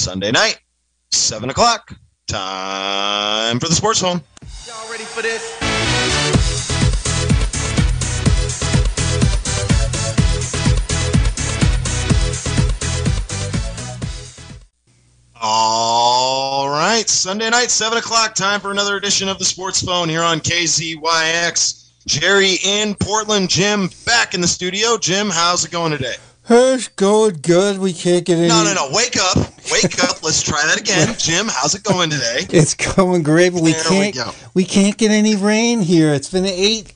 Sunday night, 7 o'clock. Time for the Sports Phone. Y'all ready for this? All right, Sunday night, 7 o'clock, time for another edition of the Sports Phone here on KZYX. Jerry in Portland, Jim back in the studio. Jim, how's it going today? It's going good. We can't get any... No. Wake up. Wake up. Let's try that again. Jim, how's it going today? It's going great, but we can't get any rain here. It's been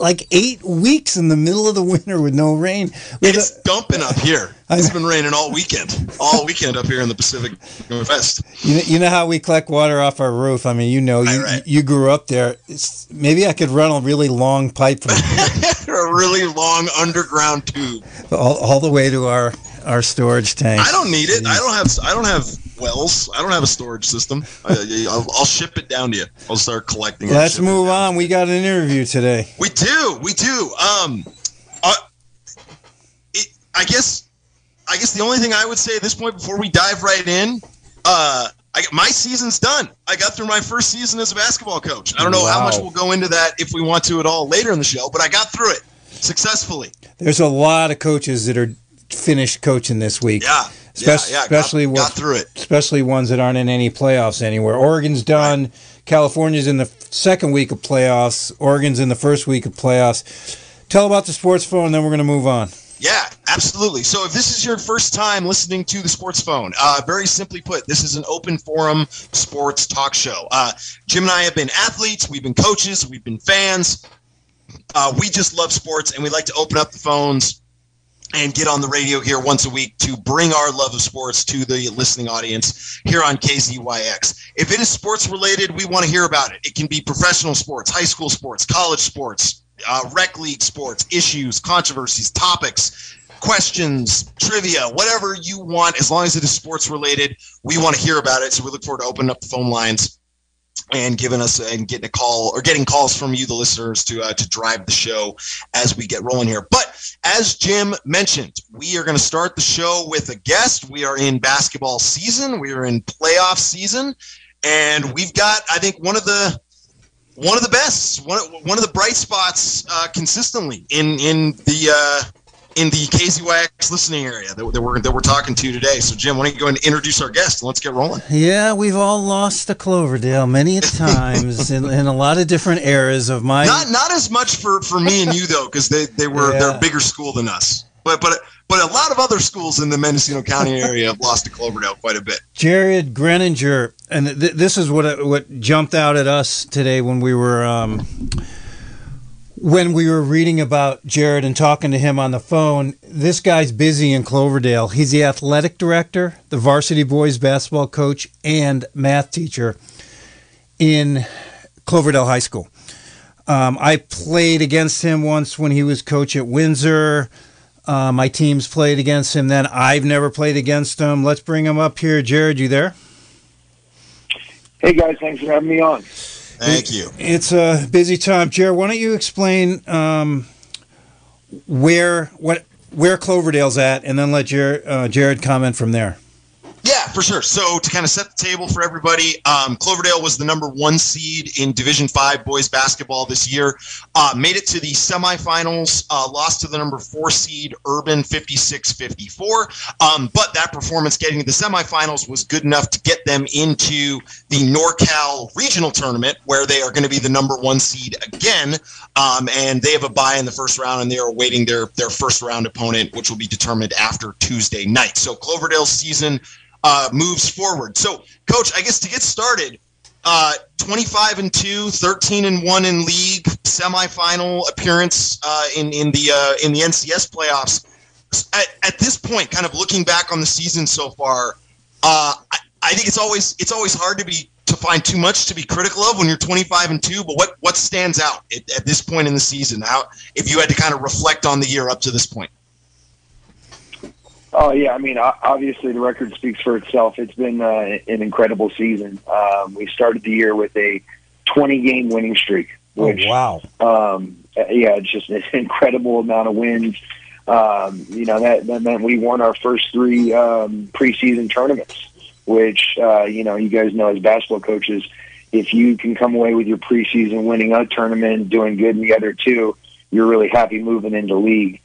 like eight weeks in the middle of the winter with no rain. It's dumping up here. It's been raining all weekend. All weekend up here in the Pacific Northwest. You know how we collect water off our roof? I mean, you grew up there. Maybe I could run a really long pipe from a really long underground tube all the way to our storage tank. I don't need it. I don't have wells. I don't have a storage system. I'll ship it down to you. I'll start collecting it. Let's move on. We got an interview today. We do. I guess the only thing I would say at this point before we dive right in, my season's done. I got through my first season as a basketball coach. I don't know how much we'll go into that if we want to at all later in the show, but I got through it successfully. There's a lot of coaches that are finished coaching this week. Yeah. Especially got through it. Especially ones that aren't in any playoffs anywhere. Oregon's done. Right. California's in the second week of playoffs. Oregon's in the first week of playoffs. Tell about the Sports Phone, then we're going to move on. Yeah, absolutely. So if this is your first time listening to the Sports Phone, very simply put, this is an open forum sports talk show. Jim and I have been athletes. We've been coaches. We've been fans. We just love sports, and we like to open up the phones and get on the radio here once a week to bring our love of sports to the listening audience here on KZYX. If it is sports related, we want to hear about it. It can be professional sports, high school sports, college sports, rec league sports, issues, controversies, topics, questions, trivia, whatever you want. As long as it is sports related, we want to hear about it. So we look forward to opening up the phone lines and getting a call or getting calls from you, the listeners, to drive the show as we get rolling here. But as Jim mentioned, we are going to start the show with a guest. We are in basketball season. We are in playoff season, and we've got, I think, one of the best, one of the bright spots consistently in the KZYX listening area that we're talking to today. So, Jim, why don't you go and introduce our guest and let's get rolling? Yeah, we've all lost to Cloverdale many a times in a lot of different eras of my... Not as much for me and you, though, because they're a bigger school than us. But a lot of other schools in the Mendocino County area have lost to Cloverdale quite a bit. Jared Greninger, and this is what jumped out at us today when we were reading about Jared and talking to him on the phone. This guy's busy in Cloverdale. He's the athletic director, the varsity boys basketball coach, and math teacher in Cloverdale High School. I played against him once when he was coach at Windsor. My team's played against him then. I've never played against him. Let's bring him up here. Jared, you there? Hey, guys. Thanks for having me on. Thank you. It's a busy time. Jared, why don't you explain where Cloverdale's at, and then let Jared comment from there. Yeah, for sure. So to kind of set the table for everybody, Cloverdale was the number one seed in Division V boys basketball this year. Made it to the semifinals, lost to the number 4 seed, Urban, 56-54. But that performance getting to the semifinals was good enough to get them into the NorCal regional tournament, where they are going to be the number 1 seed again. And they have a bye in the first round, and they are awaiting their first round opponent, which will be determined after Tuesday night. So Cloverdale's season moves forward. So, Coach, I guess to get started, 25-2, 13-1 in league, semifinal appearance in the NCS playoffs. At this point, kind of looking back on the season so far, I think it's always hard to find too much to be critical of when you're 25-2. But what stands out at this point in the season? How, if you had to kind of reflect on the year up to this point? Oh, yeah. I mean, obviously, the record speaks for itself. It's been an incredible season. We started the year with a 20-game winning streak. Which, oh, wow. Yeah, it's just an incredible amount of wins. That meant we won our first 3 preseason tournaments. which, you guys know as basketball coaches, if you can come away with your preseason winning a tournament, doing good in the other two, you're really happy moving into league.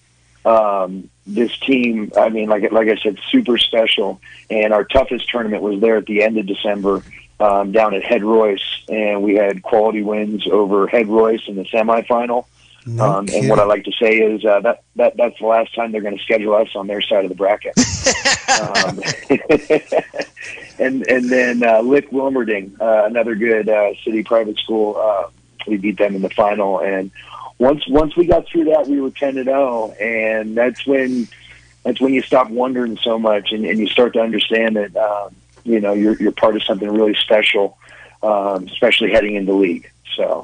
This team, I mean, like I said, super special. And our toughest tournament was there at the end of December, down at Head Royce, and we had quality wins over Head Royce in the semifinal. And what I like to say is that's the last time they're going to schedule us on their side of the bracket. And then Lick Wilmerding, another good city private school. We beat them in the final, and once we got through that, we were 10-0, and that's when you stop wondering so much, and you start to understand that you're part of something really special, especially heading into league. So.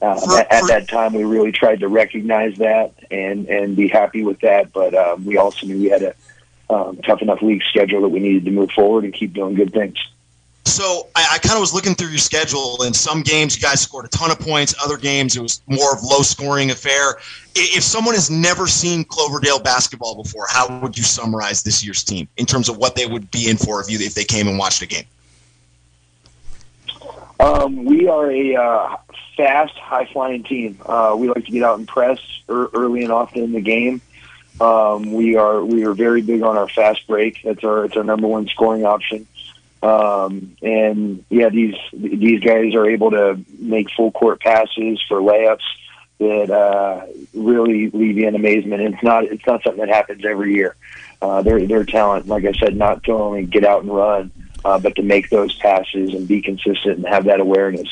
At that time, we really tried to recognize that and be happy with that, but we also knew we had a tough enough league schedule that we needed to move forward and keep doing good things. So I kind of was looking through your schedule, and some games you guys scored a ton of points, other games it was more of low-scoring affair. If someone has never seen Cloverdale basketball before, how would you summarize this year's team in terms of what they would be in for if they came and watched a game? We are a... fast, high-flying team. We like to get out and press early and often in the game. We are very big on our fast break. It's our number one scoring option. These guys are able to make full-court passes for layups that really leave you in amazement. And it's not something that happens every year. Their talent, like I said, not to only get out and run, but to make those passes and be consistent and have that awareness.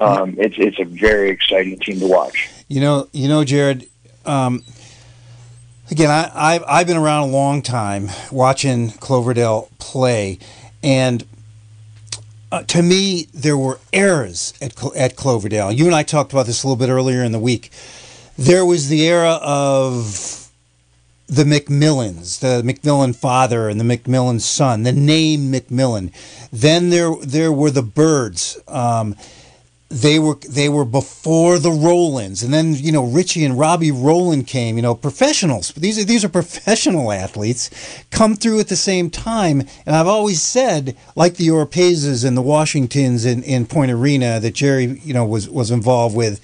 It's a very exciting team to watch. You know, Jared, again, I've been around a long time watching Cloverdale play, and to me, there were eras at Cloverdale. You and I talked about this a little bit earlier in the week. There was the era of the Macmillans, the Macmillan father and the Macmillan son, the name Macmillan. Then there were the Birds. They were before the Rollins, and then Richie and Robbie Rowland came. Professionals. These are professional athletes come through at the same time. And I've always said, like the Orpezes and the Washingtons in Point Arena that Jerry was involved with.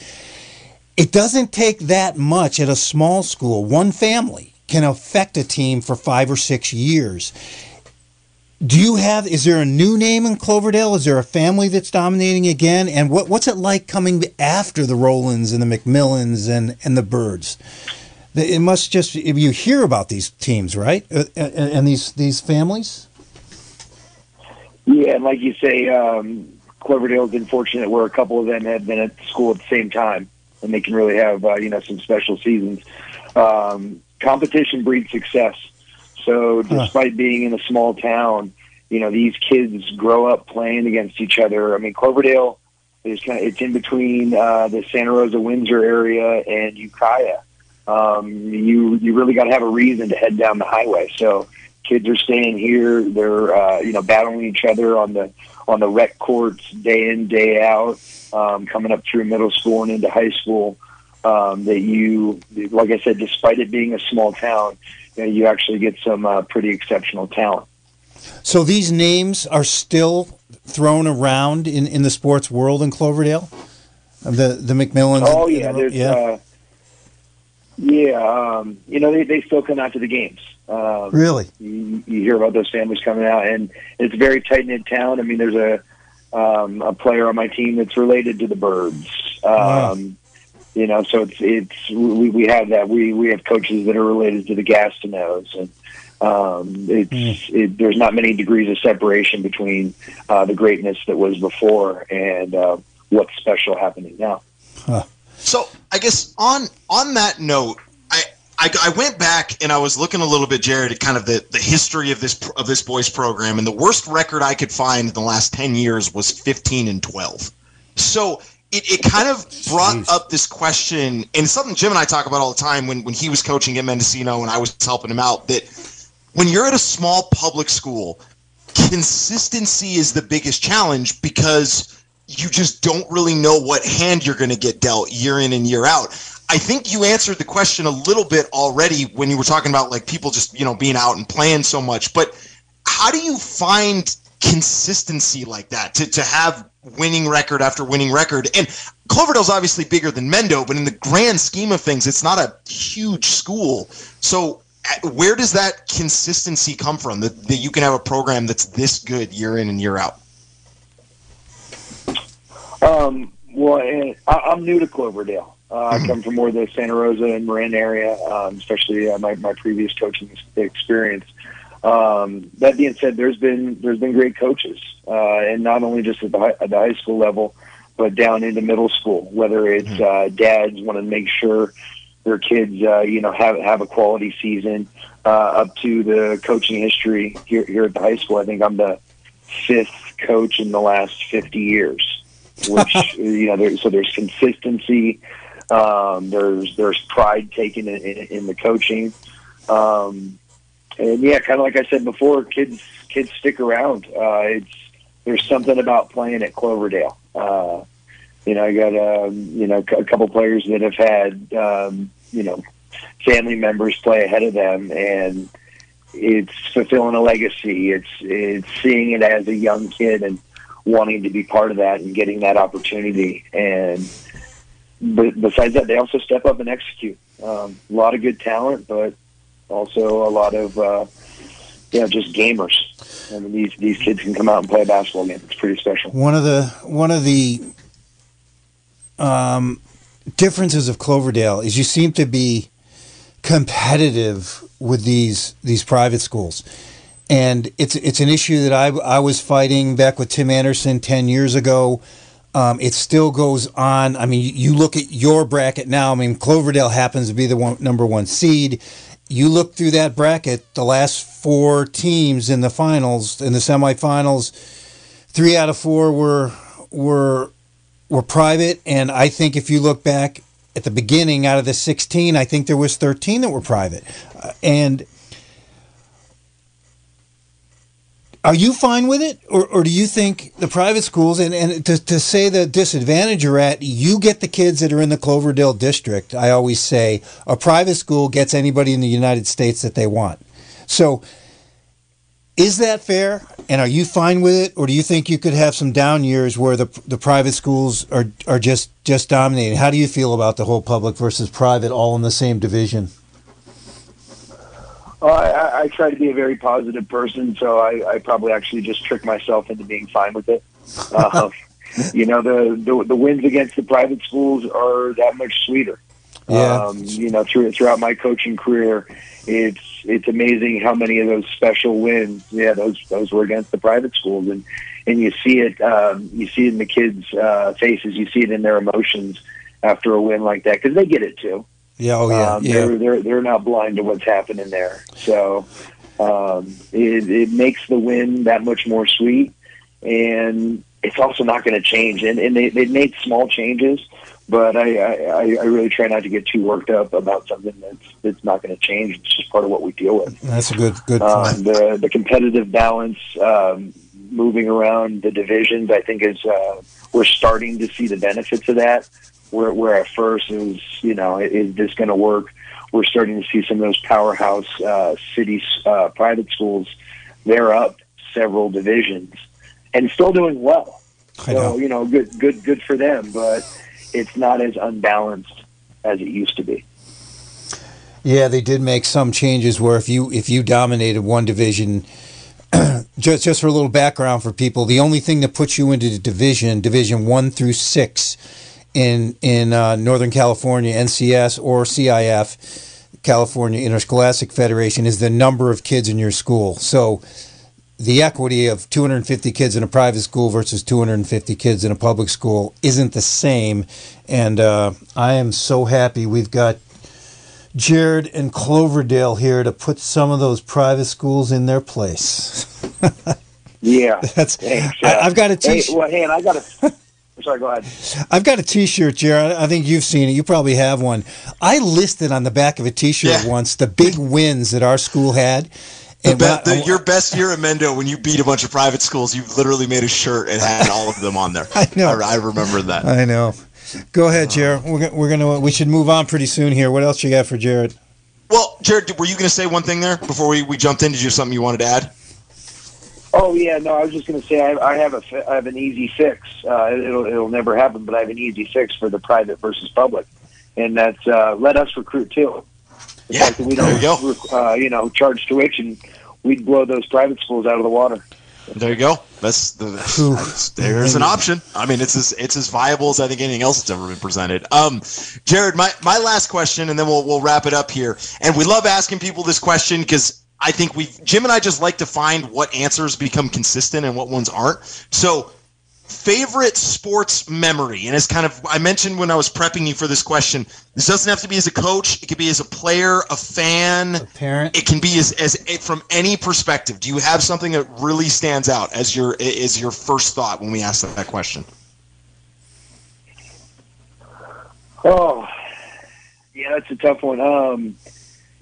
It doesn't take that much at a small school. One family can affect a team for 5 or 6 years. Is there a new name in Cloverdale? Is there a family that's dominating again? And what's it like coming after the Rollins and the Macmillans and the Birds? It must just, if you hear about these teams, right? And these families? Yeah, and like you say, Cloverdale's been fortunate where a couple of them have been at school at the same time, and they can really have, some special seasons. Competition breeds success. So despite being in a small town, these kids grow up playing against each other. I mean, Cloverdale is it's in between the Santa Rosa, Windsor area and Ukiah. You really got to have a reason to head down the highway. So kids are staying here. They're battling each other on the rec courts day in, day out, coming up through middle school and into high school. Like I said, despite it being a small town, you actually get some pretty exceptional talent. So these names are still thrown around in the sports world in Cloverdale? The Macmillans? Oh, yeah. They still come out to the games. Really? You hear about those families coming out, and it's a very tight-knit town. I mean, there's a player on my team that's related to the Birds. Wow. So we have that. We have coaches that are related to the Gastineaus, and there's not many degrees of separation between the greatness that was before and what's special happening now. Huh. So I guess on that note, I went back and I was looking a little bit, Jared, at kind of the history of this boys program, and the worst record I could find in the last 10 years was 15-12. So. It kind of brought up this question, and something Jim and I talk about all the time when he was coaching at Mendocino and I was helping him out, that when you're at a small public school, consistency is the biggest challenge because you just don't really know what hand you're going to get dealt year in and year out. I think you answered the question a little bit already when you were talking about like people just being out and playing so much, but how do you find consistency like that, to have winning record after winning record. And Cloverdale's obviously bigger than Mendo, but in the grand scheme of things, it's not a huge school. So where does that consistency come from, that you can have a program that's this good year in and year out? Well, I'm new to Cloverdale. I come from more of the Santa Rosa and Marin area, especially my previous coaching experience. That being said, there's been great coaches, and not only just at the high school level, but down into middle school. Whether it's dads want to make sure their kids have a quality season, up to the coaching history here at the high school. I think I'm the 5th coach in the last 50 years, which so there's consistency. There's pride taken in the coaching. And kind of like I said before, kids stick around. There's something about playing at Cloverdale. I got a couple players that have had family members play ahead of them, and it's fulfilling a legacy. It's seeing it as a young kid and wanting to be part of that and getting that opportunity. And besides that, they also step up and execute. A lot of good talent, but also a lot of just gamers. I mean, these kids can come out and play a basketball game. It's pretty special. One of the differences of Cloverdale is you seem to be competitive with these private schools, and it's an issue that I was fighting back with Tim Anderson 10 years ago. It still goes on. I mean, you look at your bracket now. I mean, Cloverdale happens to be the number one seed. You look through that bracket, the last 4 teams in the finals, in the semifinals, 3 out of 4 were private. And I think if you look back at the beginning, out of the 16, I think there was 13 that were private. And are you fine with it, or do you think the private schools, and to say the disadvantage you're at, you get the kids that are in the Cloverdale district? I always say a private school gets anybody in the United States that they want. So is that fair, and are you fine with it, or do you think you could have some down years where the private schools are just dominating? How do you feel about the whole public versus private all in the same division? I try to be a very positive person, so I probably actually just trick myself into being fine with it. The wins against the private schools are that much sweeter. Yeah. Throughout my coaching career, it's amazing how many of those special wins, those were against the private schools, and you see it in the kids' faces, you see it in their emotions after a win like that, because they get it too. Yeah, They're not blind to what's happening there. So it makes the win that much more sweet, and it's also not going to change. And they've made small changes, but I really try not to get too worked up about something that's not going to change. It's just part of what we deal with. That's a good point. The competitive balance moving around the divisions, I think, is we're starting to see the benefits of that. Where at first it was, is this going to work? We're starting to see some of those powerhouse cities, private schools. They're up several divisions and still doing well. So, good for them, but it's not as unbalanced as it used to be. Yeah, they did make some changes where if you dominated one division, just for a little background for people, the only thing that puts you into the division 1 through 6, in Northern California, NCS or CIF, California Interscholastic Federation, is the number of kids in your school. So the equity of 250 kids in a private school versus 250 kids in a public school isn't the same. And I am so happy we've got Jared and Cloverdale here to put some of those private schools in their place. Yeah. I've got a t-shirt. Sorry, go ahead. I've got a T-shirt, Jared. I think you've seen it. You probably have one. I listed on the back of a T-shirt once the big wins that our school had. And your best year at Mendo, when you beat a bunch of private schools, you literally made a shirt and had all of them on there. I know. I remember that. I know. Go ahead, Jared. We should move on pretty soon here. What else you got for Jared? Well, Jared, were you going to say one thing there before we jumped in? Did you have something you wanted to add? Oh yeah, no. I was just going to say I have an easy fix. It'll never happen, but I have an easy fix for the private versus public, and that's let us recruit too. The fact that we don't charge tuition, we'd blow those private schools out of the water. There you go. There's an option. I mean, it's as viable as I think anything else that's ever been presented. Jared, my last question, and then we'll wrap it up here. And we love asking people this question because I think Jim and I just like to find what answers become consistent and what ones aren't. So, favorite sports memory, and it's kind of I mentioned when I was prepping you for this question. This doesn't have to be as a coach. It could be as a player, a fan, a parent. It can be as from any perspective. Do you have something that really stands out as your first thought when we ask that question? Oh, yeah, that's a tough one.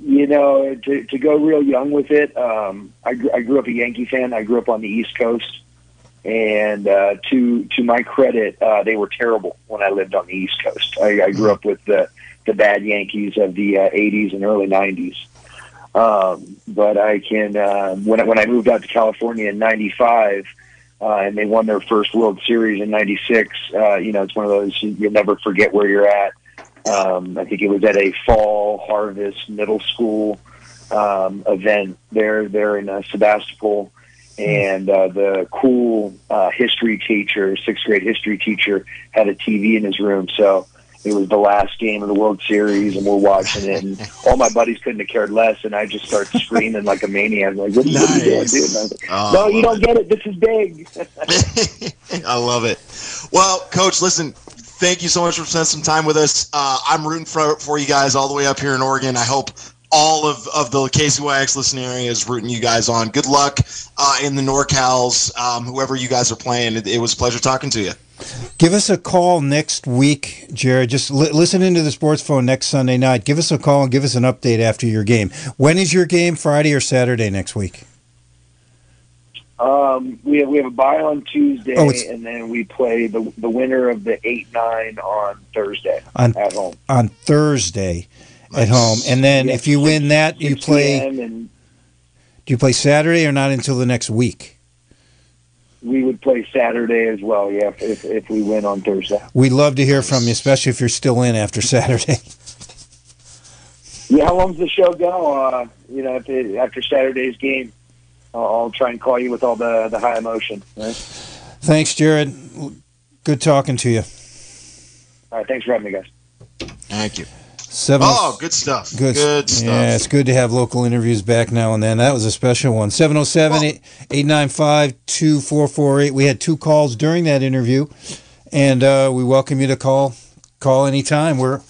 You know, to go real young with it, I grew up a Yankee fan. I grew up on the East Coast. And to my credit, they were terrible when I lived on the East Coast. I grew up with the bad Yankees of the 80s and early 90s. But I can when I moved out to California in 95 and they won their first World Series in 96, you know, it's one of those you'll never forget where you're at. I think it was at a Fall Harvest middle school event there in Sebastopol. And the cool history teacher, sixth grade history teacher, had a TV in his room. So it was the last game of the World Series, and we're watching it. And all my buddies couldn't have cared less, and I just start screaming like a maniac. I'm like, what are you doing, dude? Like, no, you don't get it. This is big. I love it. Well, Coach, listen. Thank you so much for spending some time with us. I'm rooting for you guys all the way up here in Oregon. I hope all of the KZYX listening area is rooting you guys on. Good luck in the NorCals, whoever you guys are playing. It was a pleasure talking to you. Give us a call next week, Jared. Just listen into the sports phone next Sunday night. Give us a call and give us an update after your game. When is your game, Friday or Saturday next week? We have a bye on Tuesday, and then we play the winner of the 8-9 on Thursday at home. On Thursday. At home, and then if you win that, you play. Do you play Saturday or not until the next week? We would play Saturday as well, yeah. If we win on Thursday, we'd love to hear from you, especially if you're still in after Saturday. Yeah, how long's the show go? You know, after Saturday's game, I'll try and call you with all the high emotion. Right? Thanks, Jared. Good talking to you. All right, thanks for having me, guys. Thank you. Good stuff. Good stuff. Yeah, it's good to have local interviews back now and then. That was a special one. 707-895-2448. We had two calls during that interview, and we welcome you to call anytime. We're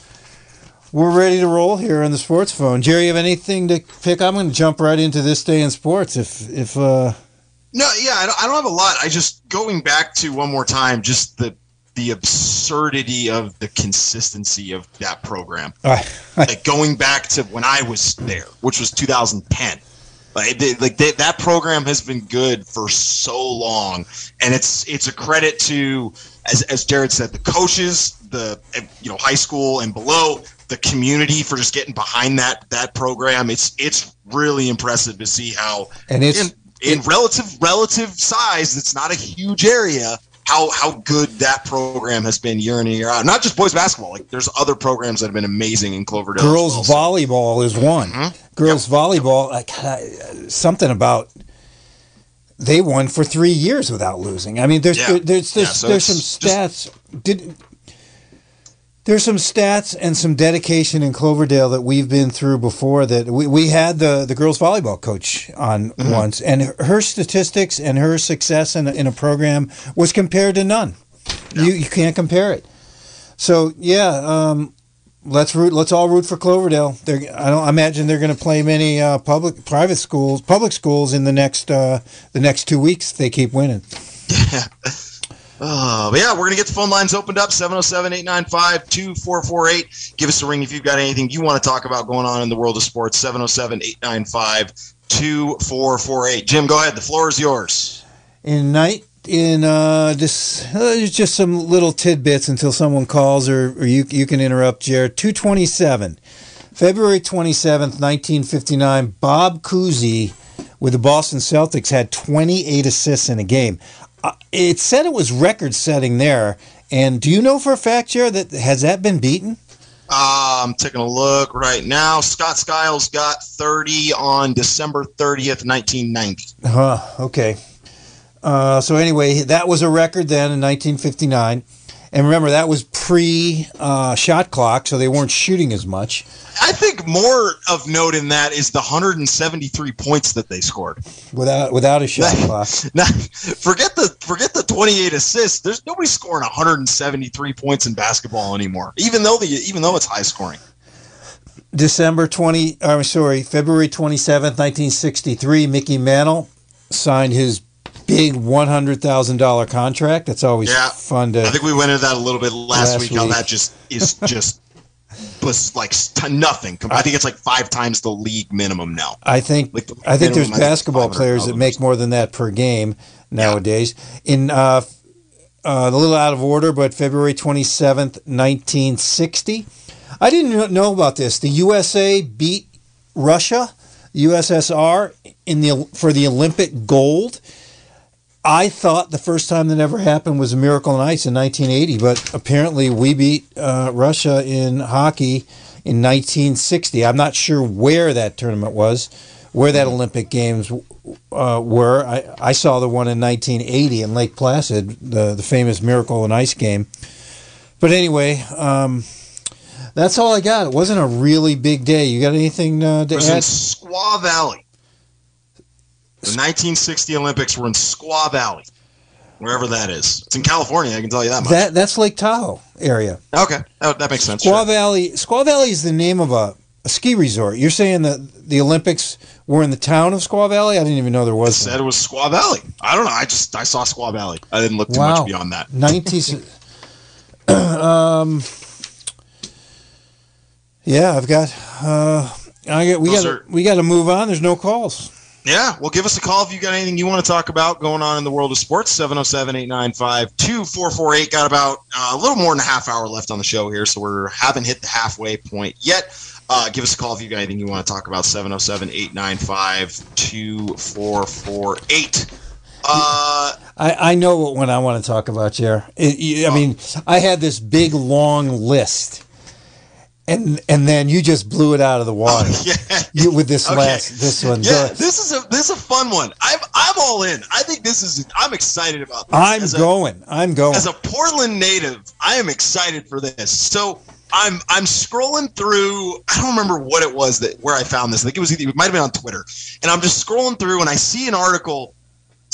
ready to roll here on the sports phone. Jerry, you have anything to pick? I'm going to jump right into this day in sports. I don't have a lot. I just going back to one more time, just the absurdity of the consistency of that program. Like going back to when I was there, which was 2010, that program has been good for so long. And it's a credit to, as Jared said, the coaches, high school and below, the community for just getting behind that program. It's really impressive to see how, and in relative size, it's not a huge area, how good that program has been year in and year out. Not just boys basketball. Like there's other programs that have been amazing in Cloverdale. Girls volleyball is one. Mm-hmm. Volleyball, something about they won for 3 years without losing. I mean, there's some stats. There's some stats and some dedication in Cloverdale that we've been through before. That we had the girls volleyball coach on once, and her statistics and her success in a program was compared to none. Yeah. You can't compare it. So let's root. Let's all root for Cloverdale. I imagine they're going to play many public schools in the next 2 weeks if they keep winning. Yeah. But yeah, we're going to get the phone lines opened up, 707-895-2448. Give us a ring if you've got anything you want to talk about going on in the world of sports, 707-895-2448. Jim, go ahead. The floor is yours. Just some little tidbits until someone calls or you can interrupt, Jared. 227, February 27th, 1959, Bob Cousy where the Boston Celtics had 28 assists in a game. It said it was record-setting there. And do you know for a fact, Jared, that has that been beaten? I'm taking a look right now. Scott Skiles got 30 on December 30th, 1990. Okay. So anyway, that was a record then in 1959. And remember, that was pre-shot clock, so they weren't shooting as much. I think more of note in that is the 173 points that they scored without a shot clock. Now, forget the 28 assists. There's nobody scoring 173 points in basketball anymore, even though it's high scoring. February 27th, 1963, Mickey Mantle signed his big $100,000 contract. That's always fun to. I think we went into that a little bit last week. How that is just was like nothing. I think it's like 5 times the league minimum now. I think there's basketball players that make more than that per game nowadays. Yeah. In a little out of order, but February 27th, 1960. I didn't know about this. The USA beat Russia, USSR, for the Olympic gold. I thought the first time that ever happened was a Miracle on Ice in 1980, but apparently we beat Russia in hockey in 1960. I'm not sure where that tournament was, where that Olympic Games were. I saw the one in 1980 in Lake Placid, the famous Miracle on Ice game. But anyway, that's all I got. It wasn't a really big day. You got anything to add? It was in Squaw Valley. The 1960 Olympics were in Squaw Valley, wherever that is. It's in California, I can tell you that much. That's Lake Tahoe area. Okay, that makes sense. Squaw Valley is the name of a ski resort. You're saying that the Olympics were in the town of Squaw Valley? I didn't even know there was. I said it was Squaw Valley. I don't know. I saw Squaw Valley. I didn't look too much beyond that. We got to move on. There's no calls. Yeah, well, give us a call if you got anything you want to talk about going on in the world of sports. 707-895-2448. Got about a little more than a half hour left on the show here, so we haven't hit the halfway point yet. Give us a call if you got anything you want to talk about. 707-895-2448. I know what one I want to talk about, Jer. I had this big, long list. And then you just blew it out of the water with this this one. Yeah, this is a fun one. I'm all in. I think I'm excited about this. I'm going. As a Portland native, I am excited for this. So I'm scrolling through. I don't remember what it was where I found this. I think it might have been on Twitter. And I'm just scrolling through and I see an article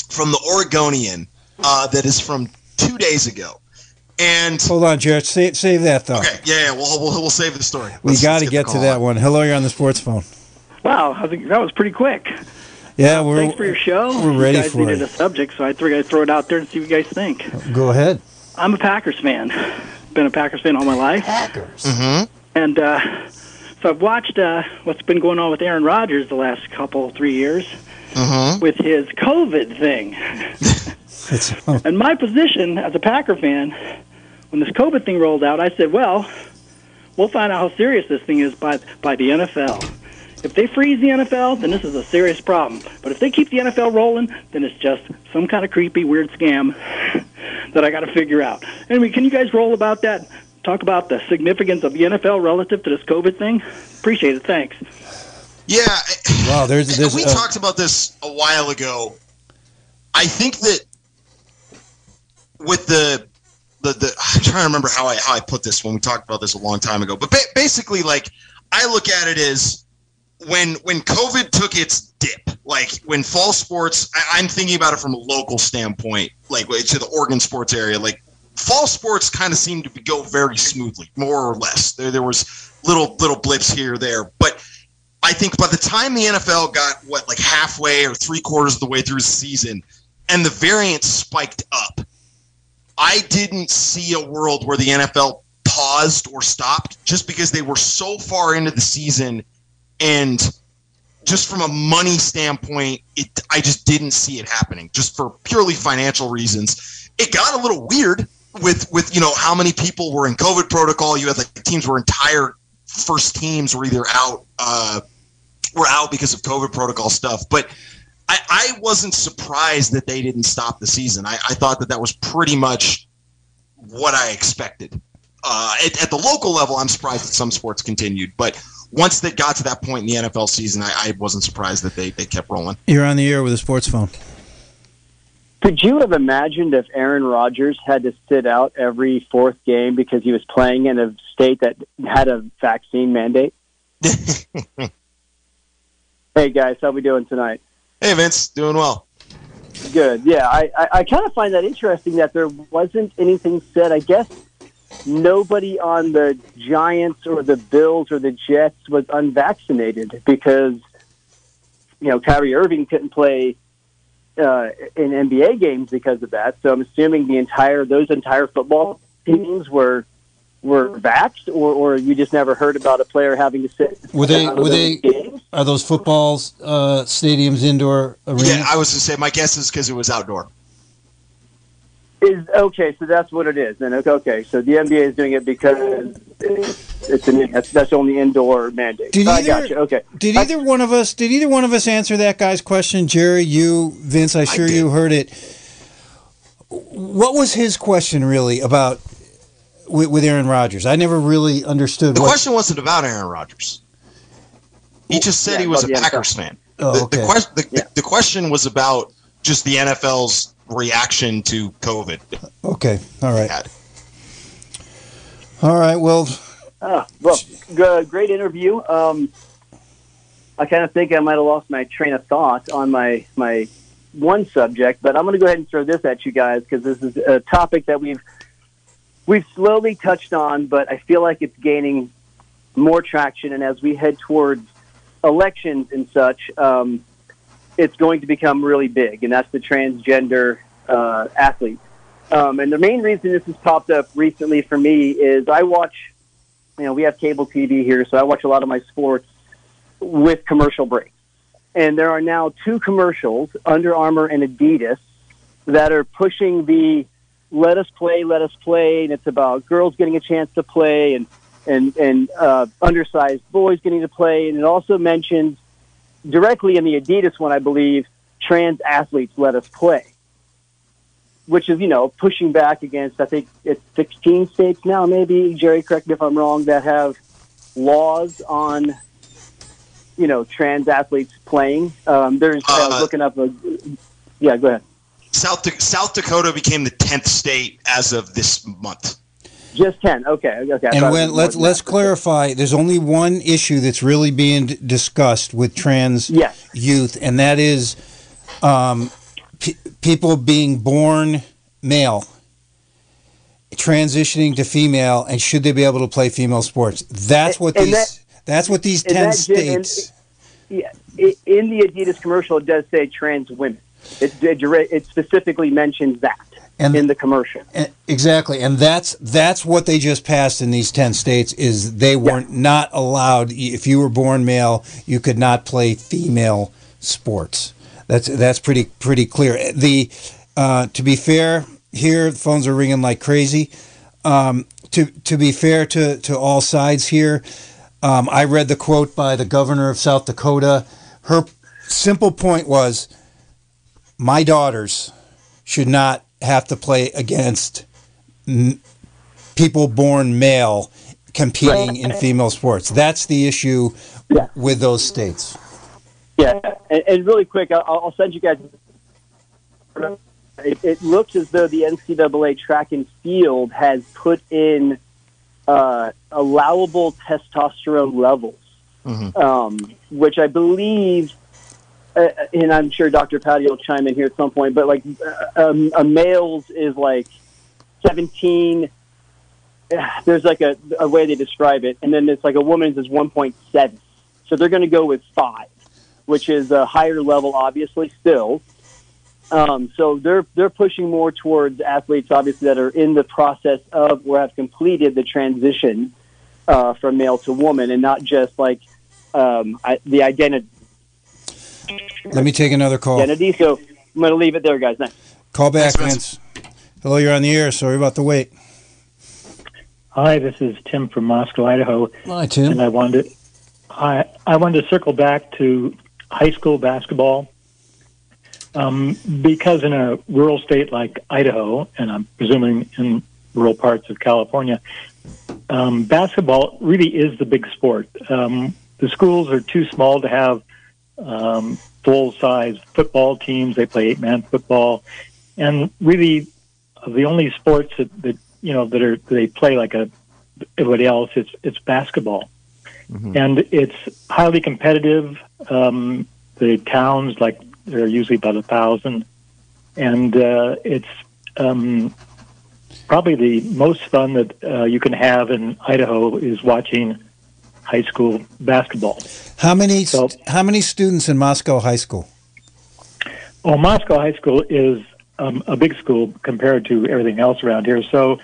from the Oregonian that is from 2 days ago. And hold on, Jared. Save that thought. Okay. Yeah. We'll save the story. We got to get to that one. Hello, you're on the sports phone. Wow, I think that was pretty quick. Yeah, thanks for your show. We're ready for it. You guys needed a subject, so I figured I'd throw it out there and see what you guys think. Go ahead. I'm a Packers fan. Been a Packers fan all my life. Packers. Mm-hmm. And so I've watched what's been going on with Aaron Rodgers the last 3 years with his COVID thing. And my position as a Packer fan, when this COVID thing rolled out, I said, well, we'll find out how serious this thing is by the NFL. If they freeze the NFL, then this is a serious problem. But if they keep the NFL rolling, then it's just some kind of creepy, weird scam that I got to figure out. Anyway, can you guys roll about that? Talk about the significance of the NFL relative to this COVID thing? Appreciate it. Thanks. Yeah. Wow. We talked about this a while ago. I think that with the I'm trying to remember how I put this when we talked about this a long time ago, but basically, like, I look at it as when COVID took its dip, like when fall sports, I'm thinking about it from a local standpoint, like to the Oregon sports area, like fall sports kind of seemed to go very smoothly, more or less. There was little blips here or there, but I think by the time the NFL got halfway or 3/4 of the way through the season, and the variants spiked up, I didn't see a world where the NFL paused or stopped just because they were so far into the season. And just from a money standpoint, I just didn't see it happening just for purely financial reasons. It got a little weird with how many people were in COVID protocol. You had teams where entire first teams were either out because of COVID protocol stuff. But I wasn't surprised that they didn't stop the season. I thought that was pretty much what I expected. At the local level, I'm surprised that some sports continued. But once they got to that point in the NFL season, I wasn't surprised that they kept rolling. You're on the air with a sports phone. Could you have imagined if Aaron Rodgers had to sit out every fourth game because he was playing in a state that had a vaccine mandate? Hey, guys, how we doing tonight? Hey, Vince, doing well. Good, yeah. I kind of find that interesting that there wasn't anything said. I guess nobody on the Giants or the Bills or the Jets was unvaccinated because, you know, Kyrie Irving couldn't play in NBA games because of that. So I'm assuming those entire football teams were vaxxed, or you just never heard about a player having to sit. Are those football stadiums indoor arenas? Yeah, I was going to say, my guess is because it was outdoor. Okay, so that's what it is. And okay, so the NBA is doing it because that's only indoor mandate. Gotcha. Okay. Did either one of us answer that guy's question, Jerry? You, Vince? You heard it. What was his question really about? With Aaron Rodgers. I never really understood. The question wasn't about Aaron Rodgers. He just said he was a Packers fan. The question was about just the NFL's reaction to COVID. Okay. All right. All right. Well, great interview. I kind of think I might have lost my train of thought on my one subject, but I'm going to go ahead and throw this at you guys because this is a topic that we've slowly touched on, but I feel like it's gaining more traction. And as we head towards elections and such, it's going to become really big. And that's the transgender athlete. And the main reason this has popped up recently for me is I watch, we have cable TV here, so I watch a lot of my sports with commercial breaks. And there are now two commercials, Under Armour and Adidas, that are pushing the let us play, and it's about girls getting a chance to play and undersized boys getting to play. And it also mentions directly in the Adidas one, I believe, trans athletes let us play, which is, pushing back against, I think it's 16 states now, maybe, Jerry, correct me if I'm wrong, that have laws on, trans athletes playing. I was looking up, go ahead. South Dakota became the 10th state as of this month. Just 10. Okay. And let's clarify. There's only one issue that's really being discussed with trans youth, and that is people being born male, transitioning to female, and should they be able to play female sports? That's what these 10 states. In the Adidas commercial, it does say trans women. It specifically mentions that in the commercial. Exactly, and that's what they just passed in these 10 states is they were not allowed. If you were born male, you could not play female sports. That's pretty clear. To be fair, here the phones are ringing like crazy. To be fair to all sides here, I read the quote by the governor of South Dakota. Her simple point was, my daughters should not have to play against people born male competing in female sports. That's the issue with those states. Yeah, and really quick, I'll send you guys. It looks as though the NCAA track and field has put in allowable testosterone levels, which I believe. And I'm sure Dr. Patty will chime in here at some point, but like a male's is like 17. There's like a way they describe it. And then it's like a woman's is 1.7. So they're going to go with 5, which is a higher level, obviously, still. So they're pushing more towards athletes, obviously, that are in the process of or have completed the transition from male to woman and not just like the identity. Let me take another call. Kennedy, so I'm going to leave it there, guys. Thanks. Call back, Vince. Hello, you're on the air. Sorry about the wait. Hi, this is Tim from Moscow, Idaho. Hi, Tim. And I wanted to circle back to high school basketball Because in a rural state like Idaho, and I'm presuming in rural parts of California, basketball really is the big sport. The schools are too small to have full-size football teams. They play eight-man football, and really the only sports that they play like everybody else, it's basketball, mm-hmm. and it's highly competitive. The towns they're usually about 1,000, and it's probably the most fun that you can have in Idaho is watching high school basketball. How many students in Moscow High School? Well, Moscow High School is a big school compared to everything else around here, so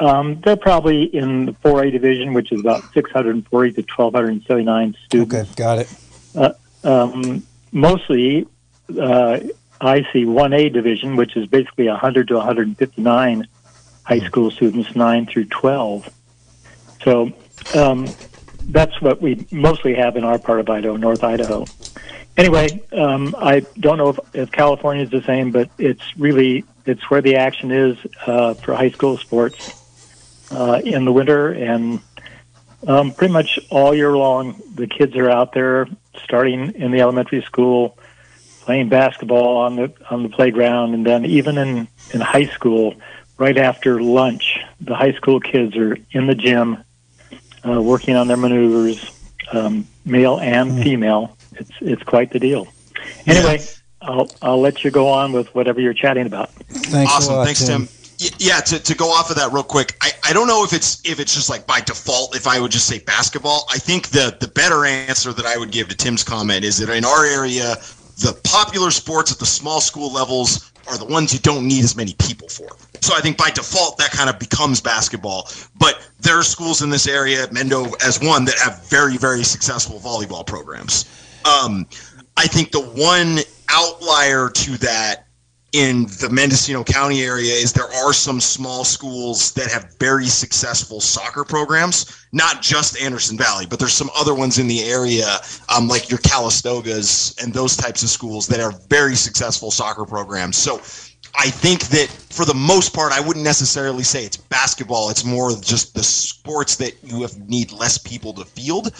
they're probably in the 4A division, which is about 640 to 1,279 students. Okay, got it. Mostly, I see 1A division, which is basically 100 to 159 high school students, 9 through 12. So that's what we mostly have in our part of Idaho, North Idaho. Anyway, I don't know if California is the same, but it's where the action is for high school sports in the winter, and pretty much all year long, the kids are out there starting in the elementary school, playing basketball on the playground, and then even in high school, right after lunch, the high school kids are in the gym working on their maneuvers, male and female. It's quite the deal. Anyway, yeah. I'll let you go on with whatever you're chatting about. Thanks. Awesome. Thanks, Tim. Yeah, to go off of that real quick, I don't know if it's just like by default if I would just say basketball. I think the better answer that I would give to Tim's comment is that in our area, the popular sports at the small school levels are the ones you don't need as many people for. So I think by default that kind of becomes basketball. But there are schools in this area, Mendo as one, that have very, very successful volleyball programs. I think the one outlier to that in the Mendocino County area is there are some small schools that have very successful soccer programs, not just Anderson Valley, but there's some other ones in the area, like your Calistogas and those types of schools that are very successful soccer programs. So I think that for the most part, I wouldn't necessarily say it's basketball. It's more just the sports that you need less people to field,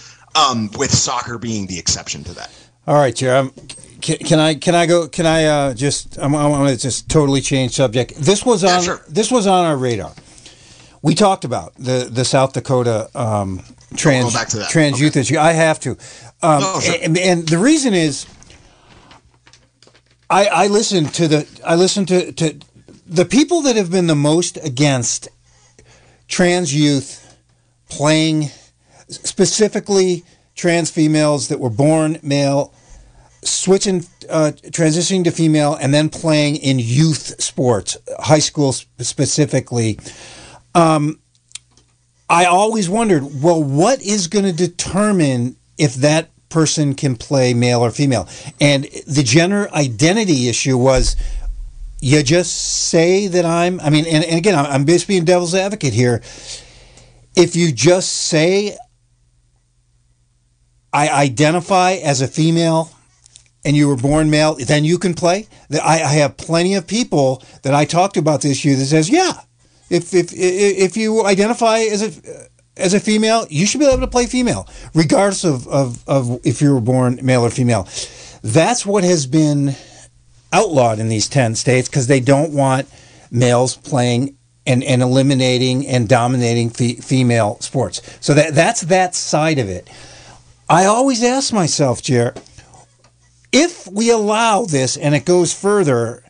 with soccer being the exception to that. All right, Jared. I want to just totally change subject. This was on our radar. We talked about the South Dakota trans youth issue. I have to. And the reason is I listened to the people that have been the most against trans youth playing, specifically trans females that were born male, transitioning to female, and then playing in youth sports, high school specifically. I always wondered, well, what is going to determine if that person can play male or female? And the gender identity issue was, you just say that and again, I'm just being devil's advocate here. If you just say, I identify as a female and you were born male, then you can play. I have plenty of people that I talked about this issue that says, yeah, if you identify as a female, you should be able to play female, regardless of if you were born male or female. That's what has been outlawed in these 10 states because they don't want males playing and eliminating and dominating female sports. So that's that side of it. I always ask myself, Jer, if we allow this and it goes further,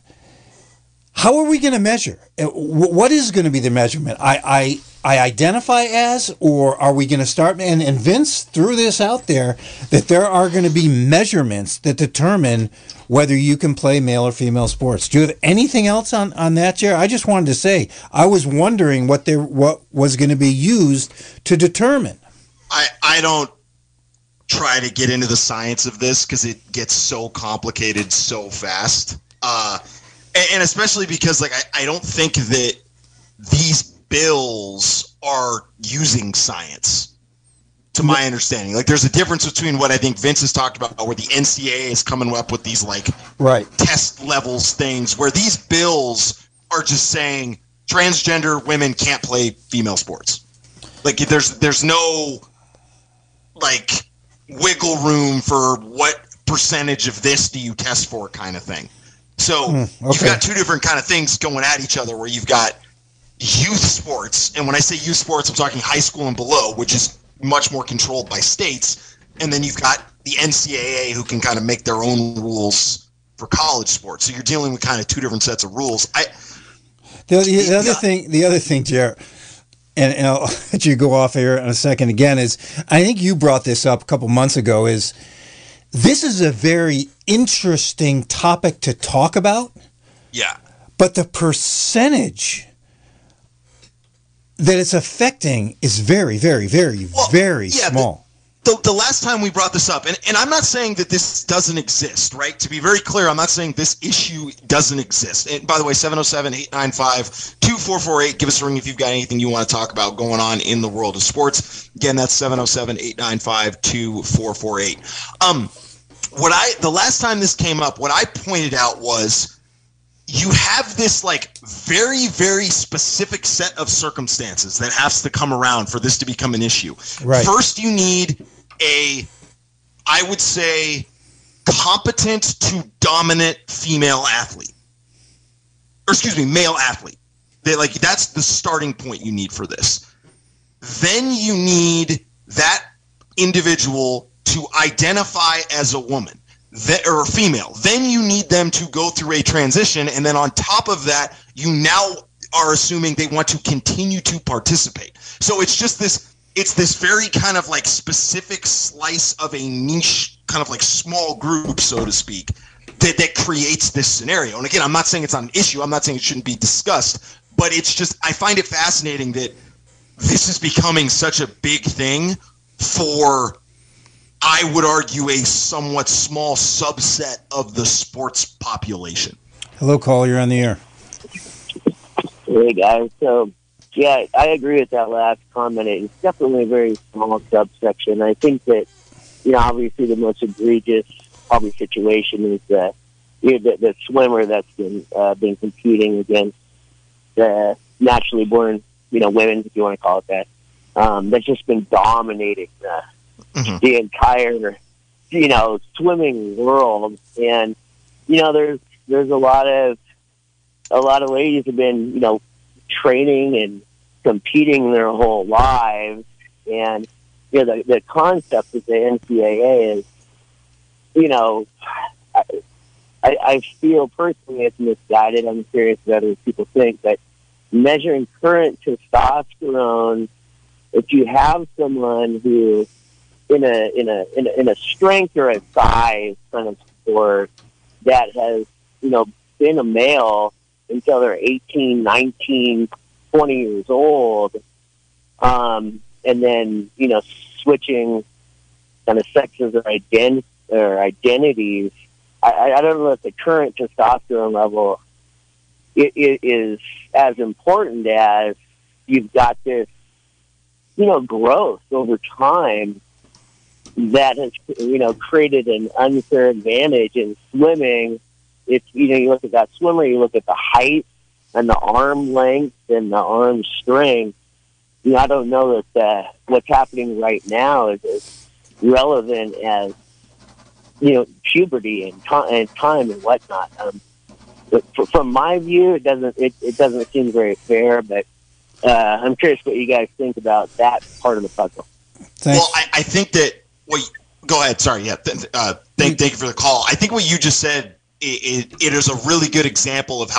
how are we going to measure? What is going to be the measurement? I identify as, or are we going to start? And Vince threw this out there that there are going to be measurements that determine whether you can play male or female sports. Do you have anything else on that, Jer? I just wanted to say I was wondering what was going to be used to determine. I don't try to get into the science of this because it gets so complicated so fast, and especially because I don't think that these bills are using science. to my understanding. Like, there's a difference between what I think Vince has talked about, where the NCAA is coming up with these, like, test levels things, where these bills are just saying transgender women can't play female sports. Like, there's no, like, wiggle room for what percentage of this do you test for kind of thing. So you've got two different kind of things going at each other, where you've got youth sports. And when I say youth sports, I'm talking high school and below, which is much more controlled by states. And then you've got the NCAA, who can kind of make their own rules for college sports. So you're dealing with kind of two different sets of rules. The other thing, Jared, and I'll let you go off here in a second again, is I think you brought this up a couple months ago, is this is a very interesting topic to talk about. Yeah. But the percentage that it's affecting is very, very small. The last time we brought this up, and I'm not saying that this doesn't exist, right? To be very clear, I'm not saying this issue doesn't exist. And by the way, 707-895-2448. Give us a ring if you've got anything you want to talk about going on in the world of sports. Again, that's 707-895-2448. The last time this came up, what I pointed out was, you have this, like, very, very specific set of circumstances that has to come around for this to become an issue. Right. First, you need I would say, competent to dominant female athlete. Or, excuse me, male athlete. That's the starting point you need for this. Then you need that individual to identify as a woman. Or female. Then you need them to go through a transition, and then on top of that, you now are assuming they want to continue to participate. So it's just this, it's this very kind of like specific slice of a niche, kind of like small group, so to speak, that creates this scenario. And again, I'm not saying it's not an issue, I'm not saying it shouldn't be discussed, but it's just, I find it fascinating that this is becoming such a big thing for, I would argue, a somewhat small subset of the sports population. Hello, caller. You're on the air. Hey, guys. So, yeah, I agree with that last comment. It's definitely a very small subsection. I think that, you know, obviously the most egregious probably situation is the swimmer that's been competing against the naturally born, you know, women, if you want to call it that. That's just been dominating the entire, you know, swimming world. And, you know, there's a lot of ladies have been, you know, training and competing their whole lives. And, you know, the concept of the NCAA is, you know, I feel personally it's misguided. I'm curious what other people think, but measuring current testosterone, if you have someone who in a strength or a size kind of sport that has, you know, been a male until they're 18, 19, 20 years old, and then, you know, switching kind of sexes or identities. I don't know if the current testosterone level it is as important as you've got this, you know, growth over time that has, you know, created an unfair advantage in swimming. It's, you know, you look at that swimmer, you look at the height and the arm length and the arm strength. You know, I don't know that what's happening right now is as relevant as, you know, puberty and time and whatnot. From my view, it doesn't seem very fair. But I'm curious what you guys think about that part of the puzzle. Thanks. Well, I think that. Well, go ahead. Sorry. Yeah. Thank you for the call. I think what you just said, it is a really good example of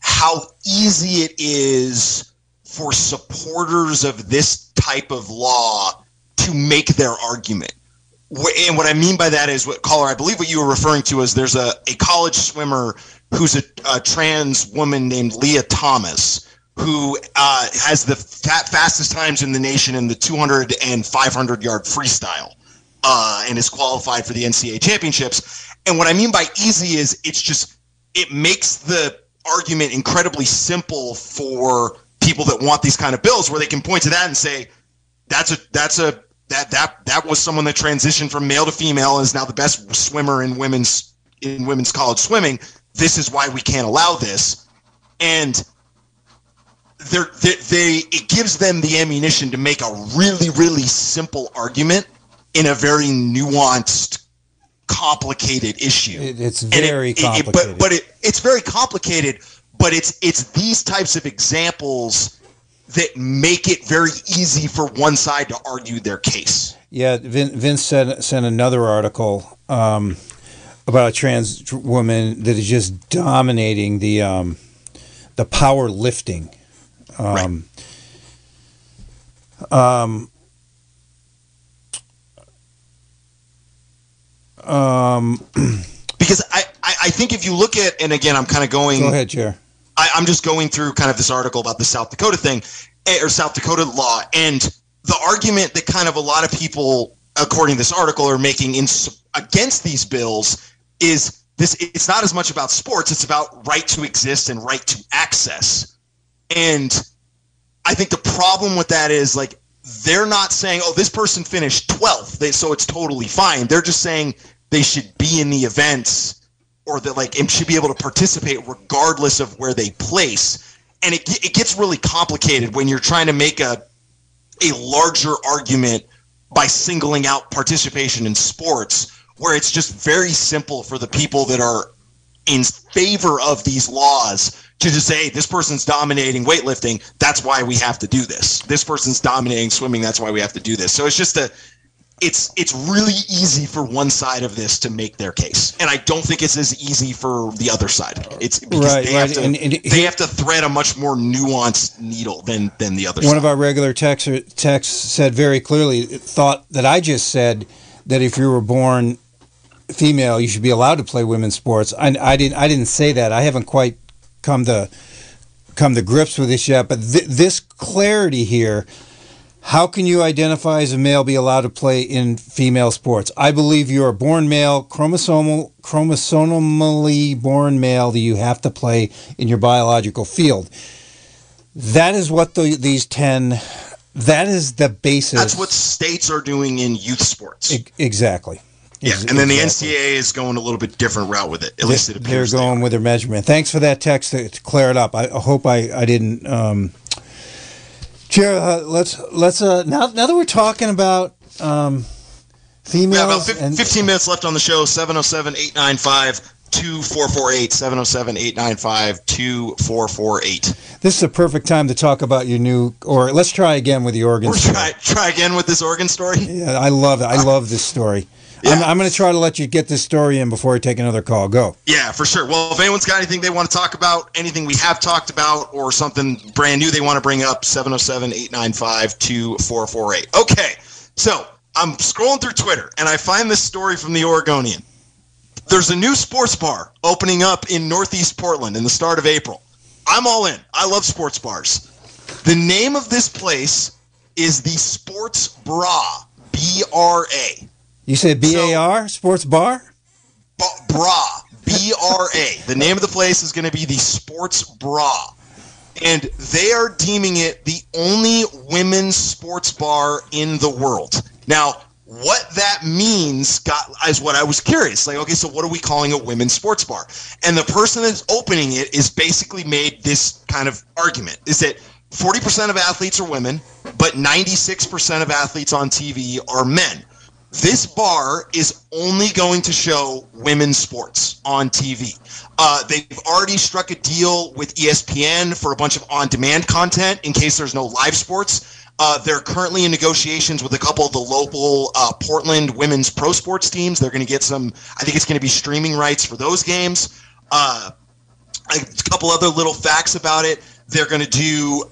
how easy it is for supporters of this type of law to make their argument. And what I mean by that is, what caller, I believe what you were referring to is there's a college swimmer who's a trans woman named Leah Thomas, who has the fastest times in the nation in the 200 and 500-yard freestyle, and is qualified for the NCAA championships. And what I mean by easy is it makes the argument incredibly simple for people that want these kind of bills, where they can point to that and say, that's a that was someone that transitioned from male to female and is now the best swimmer in women's college swimming. This is why we can't allow this. And it gives them the ammunition to make a really, really simple argument in a very nuanced, complicated issue. It's very complicated. But it's very complicated, but it's these types of examples that make it very easy for one side to argue their case. Yeah, Vince sent another article about a trans woman that is just dominating the power lifting. Because I think if you look at, and again, I'm kind of going. Go ahead, Chair. I'm just going through kind of this article about the South Dakota thing, or South Dakota law, and the argument that kind of a lot of people, according to this article, are making against these bills is this: it's not as much about sports; it's about right to exist and right to access. And I think the problem with that is, like, they're not saying, oh, this person finished 12th, so it's totally fine. They're just saying they should be in the events, or that, like, and should be able to participate regardless of where they place. And it gets really complicated when you're trying to make a larger argument by singling out participation in sports, where it's just very simple for the people that are in favor of these laws to just say, hey, this person's dominating weightlifting, that's why we have to do this. This person's dominating swimming, that's why we have to do this. So it's just it's really easy for one side of this to make their case. And I don't think it's as easy for the other side. It's because they have to thread a much more nuanced needle than the other side. One of our regular texts said very clearly, thought that I just said that if you were born female, you should be allowed to play women's sports. I didn't say that. I haven't quite come to grips with this yet, but this clarity here, how can you identify as a male, be allowed to play in female sports? I believe you are born male, chromosomally born male, that you have to play in your biological field. That is what that is the basis. That's what states are doing in youth sports. Exactly. Yeah, and then exactly. The NCAA is going a little bit different route with it. At least it appears they're going with their measurement. Thanks for that text to clear it up. I hope I didn't. Jared, let's now that we're talking about females. We have about 15 minutes left on the show. 707-895-2448. 707-895-2448. This is a perfect time to talk about your new, or let's try again with the Oregon story. Try again with this Oregon story? Yeah, I love it. I love this story. Yeah. I'm going to try to let you get this story in before I take another call. Go. Yeah, for sure. Well, if anyone's got anything they want to talk about, anything we have talked about, or something brand new they want to bring up, 707-895-2448. Okay, so I'm scrolling through Twitter, and I find this story from the Oregonian. There's a new sports bar opening up in Northeast Portland in the start of April. I'm all in. I love sports bars. The name of this place is the Sports Bra, B-R-A. You said B-A-R, sports bar? Bra, B-R-A. The name of the place is going to be the Sports Bra. And they are deeming it the only women's sports bar in the world. Now, what that means is what I was curious. Like, okay, so what are we calling a women's sports bar? And the person that's opening it is basically made this kind of argument, is that 40% of athletes are women, but 96% of athletes on TV are men. This bar is only going to show women's sports on TV. They've already struck a deal with ESPN for a bunch of on-demand content in case there's no live sports. They're currently in negotiations with a couple of the local Portland women's pro sports teams. They're going to get some, I think it's going to be streaming rights for those games. A couple other little facts about it. They're going to do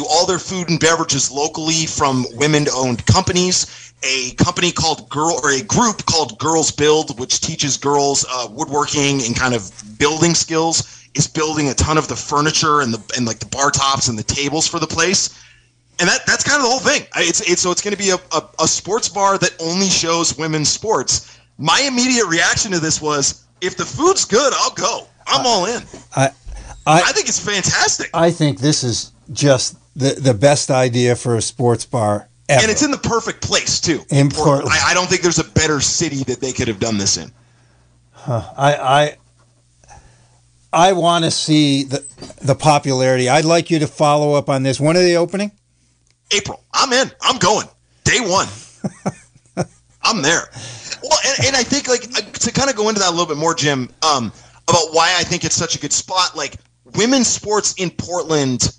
all their food and beverages locally from women-owned companies. A company called a group called Girls Build, which teaches girls woodworking and kind of building skills, is building a ton of the furniture and the bar tops and the tables for the place. And that's kind of the whole thing. So it's going to be a sports bar that only shows women's sports. My immediate reaction to this was, if the food's good, I'll go. I'm all in. I think it's fantastic. I think this is just the best idea for a sports bar Ever. And it's in the perfect place, too. In Portland. I don't think there's a better city that they could have done this in. Huh. I want to see the popularity. I'd like you to follow up on this. When are they opening? April. I'm in. I'm going. Day one. I'm there. Well, and I think, like, to kind of go into that a little bit more, Jim, about why I think it's such a good spot, like, women's sports in Portland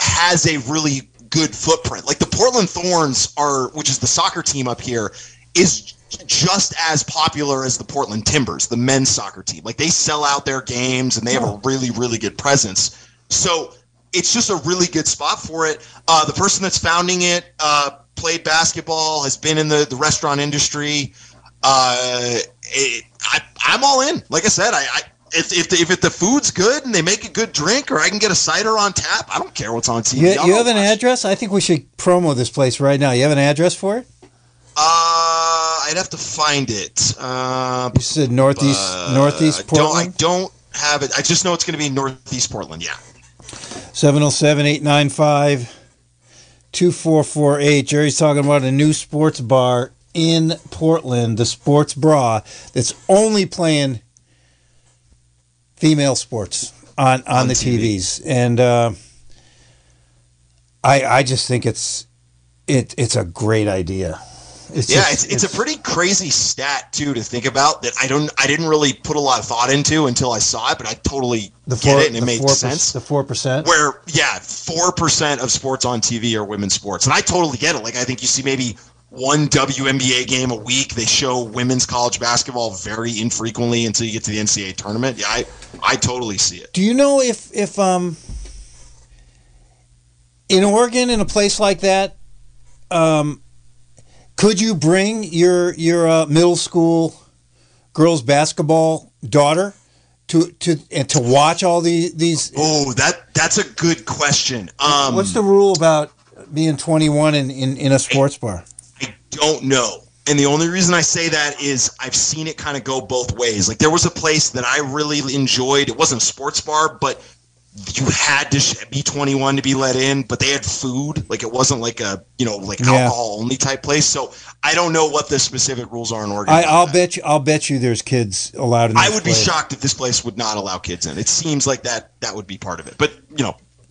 has a really good footprint. Like the Portland Thorns are, which is the soccer team up here, is just as popular as the Portland Timbers, the men's soccer team. Like they sell out their games and they have a really, really good presence. So it's just a really good spot for it. The person that's founding it played basketball, has been in the restaurant industry. I'm all in. Like I said, If the food's good and they make a good drink or I can get a cider on tap, I don't care what's on TV. You have an address? I think we should promo this place right now. You have an address for it? I'd have to find it. You said Northeast Portland? I don't have it. I just know it's going to be Northeast Portland, yeah. 707-895-2448. Jerry's talking about a new sports bar in Portland, the Sports Bra, that's only playing female sports on the TVs, and I just think it's a great idea. It's a pretty crazy stat too to think about that I didn't really put a lot of thought into until I saw it, but I totally get it and it made sense. The 4%, where 4% of sports on TV are women's sports, and I totally get it. Like I think you see maybe one WNBA game a week. They show women's college basketball very infrequently until you get to the NCAA tournament. Yeah, I totally see it. Do you know if in Oregon, in a place like that, could you bring your middle school girls basketball daughter to watch all these? Oh, that's a good question. What's the rule about being 21 in a sports bar? Don't know. And the only reason I say that is I've seen it kind of go both ways. Like there was a place that I really enjoyed. It wasn't a sports bar, but you had to be 21 to be let in, but they had food. Like it wasn't like a, alcohol only type place. So I don't know what the specific rules are in Oregon. I'll bet you there's kids allowed in. I would be shocked if this place would not allow kids in. It seems like that would be part of it. But,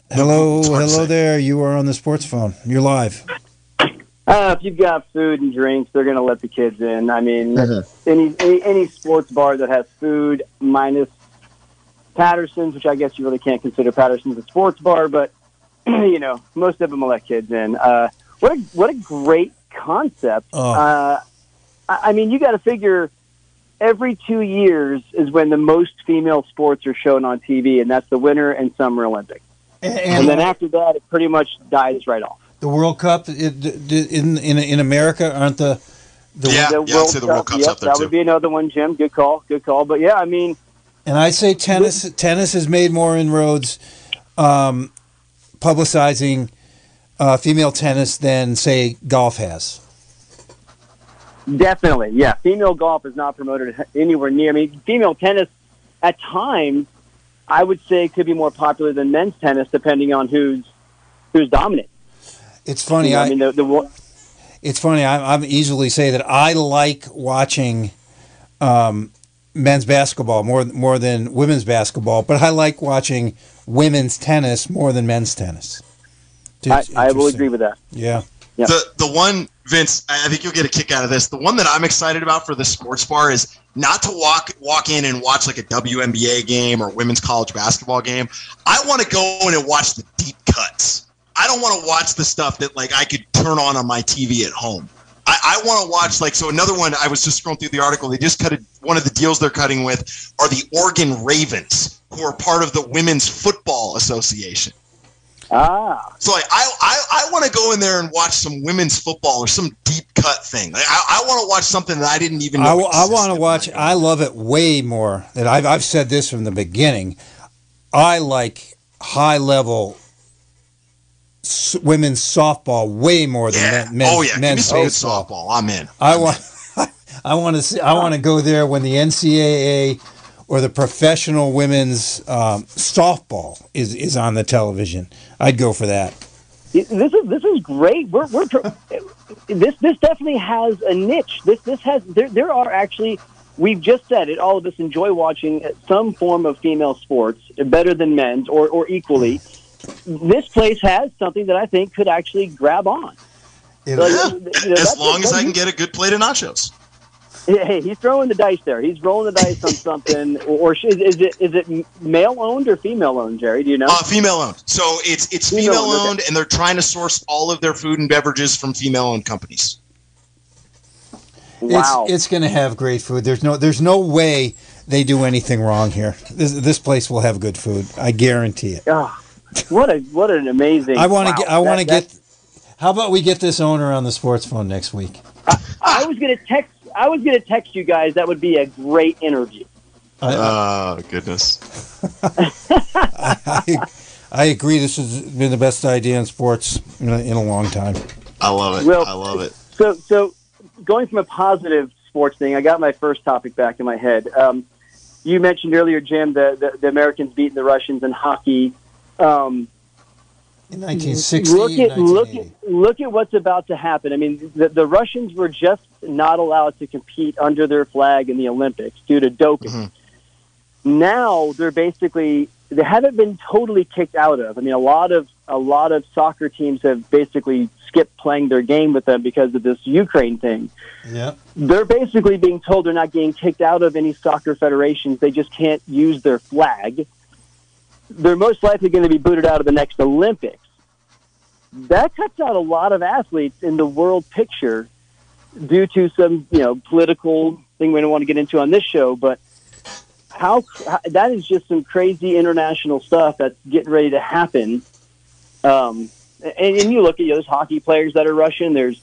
Hello there. You are on the sports phone. You're live. If you've got food and drinks, they're going to let the kids in. I mean, any sports bar that has food, minus Patterson's, which I guess you really can't consider Patterson's a sports bar, but, most of them will let kids in. What a great concept. Oh. You got to figure every 2 years is when the most female sports are shown on TV, and that's the Winter and Summer Olympics. And then after that, it pretty much dies right off. The World Cup in America, aren't the World Cup's up there too. That would be another one, Jim. Good call. But yeah, I mean, and I say tennis has made more inroads publicizing female tennis than say golf has. Definitely, yeah. Female golf is not promoted anywhere near. I mean, female tennis at times I would say could be more popular than men's tennis, depending on who's dominant. It's funny. It's funny. I'm easily say that I like watching men's basketball more than women's basketball, but I like watching women's tennis more than men's tennis. I will agree with that. Yeah. Yep. The one, Vince, I think you'll get a kick out of this. The one that I'm excited about for the sports bar is not to walk in and watch like a WNBA game or women's college basketball game. I want to go in and watch the deep cuts. I don't want to watch the stuff that like I could turn on my TV at home. I want to watch another one. I was just scrolling through the article. They just one of the deals they're cutting with are the Oregon Ravens, who are part of the Women's Football Association. Ah. So I want to go in there and watch some women's football or some deep cut thing. Like, I want to watch something that I didn't even know existed. I want to watch. I love it way more. That I've said this from the beginning. I like high level women's softball way more than men's. Oh yeah, men's softball. I'm in. I want to go there when the NCAA or the professional women's softball is on the television. I'd go for that. This is great. We're this definitely has a niche. This has there are actually. We've just said it. All of us enjoy watching some form of female sports, better than men's or equally. This place has something that I think could actually grab on. Yeah. As long as I can get a good plate of nachos. Hey, he's throwing the dice there. He's rolling the dice on something. Or is it male owned or female owned, Jerry? Do you know? Female owned. So it's female owned, and they're trying to source all of their food and beverages from female owned companies. Wow. It's going to have great food. There's no way they do anything wrong here. This place will have good food. I guarantee it. Oh, what an amazing. I want to get. How about we get this owner on the sports phone next week? I was going to text you guys. That would be a great interview. Oh, goodness. I agree. This has been the best idea in sports in a long time. I love it. Well, I love it. So. Going from a positive sports thing, I got my first topic back in my head. You mentioned earlier, Jim, the Americans beating the Russians in hockey. In 1960, look at what's about to happen. I mean, the Russians were just not allowed to compete under their flag in the Olympics due to doping. Mm-hmm. Now they haven't been totally kicked out of. I mean, a lot of soccer teams have basically skipped playing their game with them because of this Ukraine thing. Yeah. They're basically being told they're not getting kicked out of any soccer federations. They just can't use their flag. They're most likely going to be booted out of the next Olympics. That cuts out a lot of athletes in the world picture due to some, political thing we don't want to get into on this show, but how that is just some crazy international stuff that's getting ready to happen. And you look at those hockey players that are Russian. There's,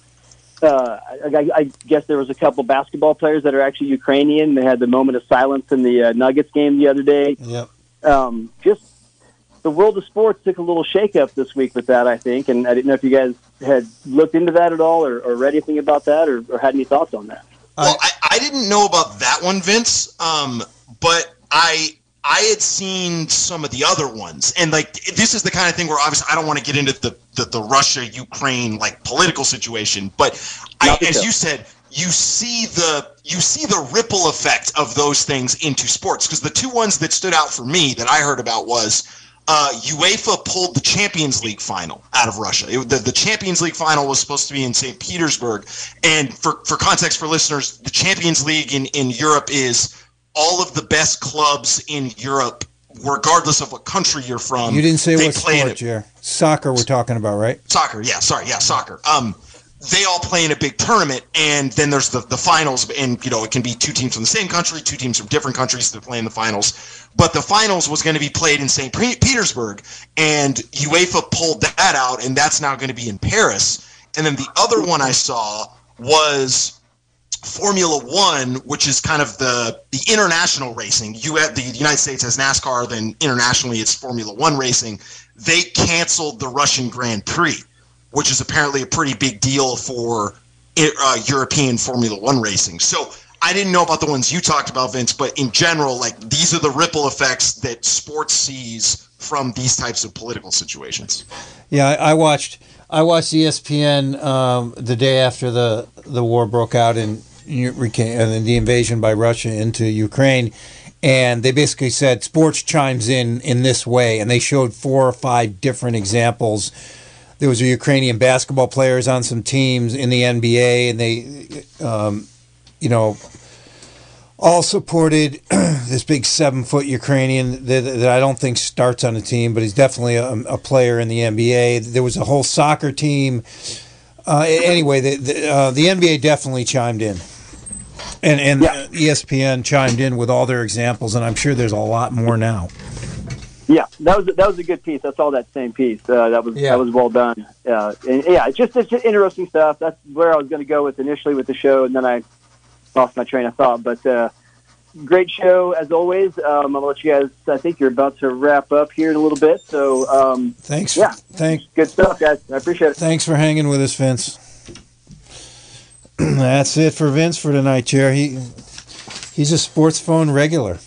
I guess there was a couple basketball players that are actually Ukrainian. They had the moment of silence in the Nuggets game the other day. Yep. Just the world of sports took a little shakeup this week with that, I think. And I didn't know if you guys had looked into that at all or read anything about that or had any thoughts on that. Well, I didn't know about that one, Vince. But I had seen some of the other ones, and this is the kind of thing where obviously I don't want to get into the Russia-Ukraine political situation, but as you said, you see the ripple effect of those things into sports, because the two ones that stood out for me that I heard about was UEFA pulled the Champions League final out of Russia. The Champions League final was supposed to be in St. Petersburg, and for context for listeners, the Champions League in Europe is all of the best clubs in Europe, regardless of what country you're from. You didn't say what sport, Jer. Soccer we're talking about, right? Soccer, yeah. Sorry, yeah, soccer. They all play in a big tournament, and then there's the finals, and, it can be two teams from the same country, two teams from different countries that play in the finals. But the finals was going to be played in St. Petersburg, and UEFA pulled that out, and that's now going to be in Paris. And then the other one I saw was Formula One, which is kind of the international racing. The United States has NASCAR, then internationally it's Formula One racing. They canceled the Russian Grand Prix, which is apparently a pretty big deal for European Formula One racing. So I didn't know about the ones you talked about, Vince, but in general, these are the ripple effects that sports sees from these types of political situations. Yeah, I watched ESPN the day after the war broke out and the invasion by Russia into Ukraine, and they basically said sports chimes in this way, and they showed 4 or 5 different examples. There was a Ukrainian basketball players on some teams in the NBA, and they all supported this big 7-foot Ukrainian that I don't think starts on the team, but he's definitely a player in the NBA. There was a whole soccer team. Anyway, the NBA definitely chimed in, and yeah. ESPN chimed in with all their examples, and I'm sure there's a lot more now. Yeah, that was a good piece. I saw that same piece. That was well done. It's just interesting stuff. That's where I was going to go with initially with the show, and then I lost my train of thought, but great show as always. I'll let you guys. I think you're about to wrap up here in a little bit. So thanks. Yeah, good stuff, guys. I appreciate it. Thanks for hanging with us, Vince. That's it for Vince for tonight, Jer. He's a sports phone regular.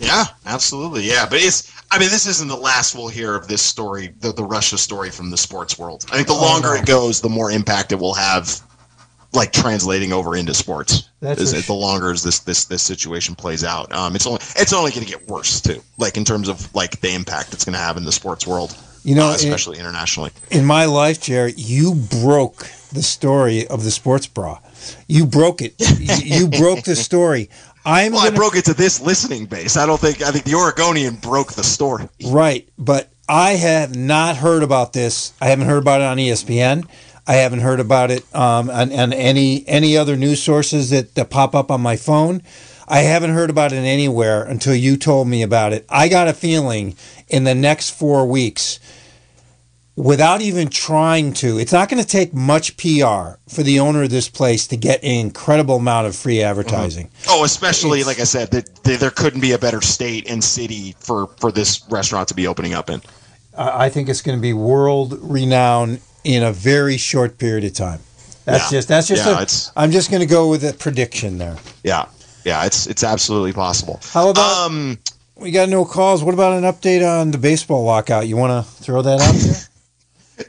Yeah, absolutely. Yeah, but it's I mean, this isn't the last we'll hear of this story, the Russia story from the sports world. I think the longer it goes, the more impact it will have, like translating over into sports. The longer as this situation plays out, it's only going to get worse too. Like in terms of like the impact it's going to have in the sports world, you know, especially internationally. In my life, Jared, you broke the story of the sports bra. You broke it. You broke the story. I broke it to this listening base. I think the Oregonian broke the story. Right, but I have not heard about this. I haven't heard about it on ESPN. I haven't heard about it on any other news sources that pop up on my phone. I haven't heard about it anywhere until you told me about it. I got a feeling in the next 4 weeks, without even trying to, it's not going to take much PR for the owner of this place to get an incredible amount of free advertising. Mm-hmm. Oh, especially, like I said, there couldn't be a better state and city for this restaurant to be opening up in. I think it's going to be world-renowned in a very short period of time. I'm just going to go with a prediction there. Yeah, it's absolutely possible. How about we got no calls? What about an update on the baseball lockout? You want to throw that out there?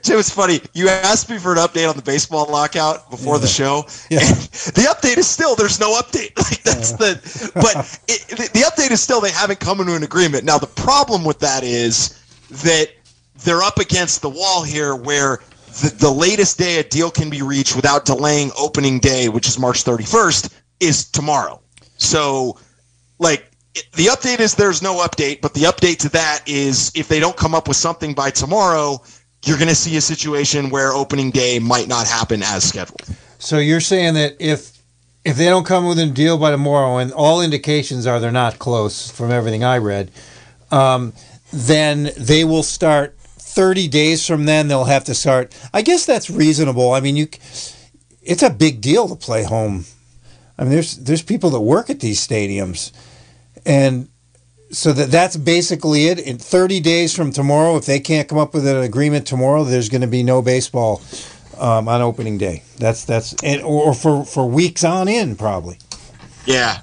Jim, it's funny. You asked me for an update on the baseball lockout before the show. Yeah. And the update is still there's no update. Like the update is still they haven't come into an agreement. Now the problem with that is that they're up against the wall here where the latest day a deal can be reached without delaying opening day, which is March 31st, is tomorrow. So, like, the update is there's no update, but the update to that is if they don't come up with something by tomorrow, you're going to see a situation where opening day might not happen as scheduled. So you're saying that if they don't come with a deal by tomorrow, and all indications are they're not close from everything I read, then they will start 30 days from then, they'll have to start. I guess that's reasonable. I mean, it's a big deal to play home. I mean, there's people that work at these stadiums. And so that's basically it. In 30 days from tomorrow, if they can't come up with an agreement tomorrow, there's going to be no baseball on opening day. That's for weeks on end, probably. Yeah,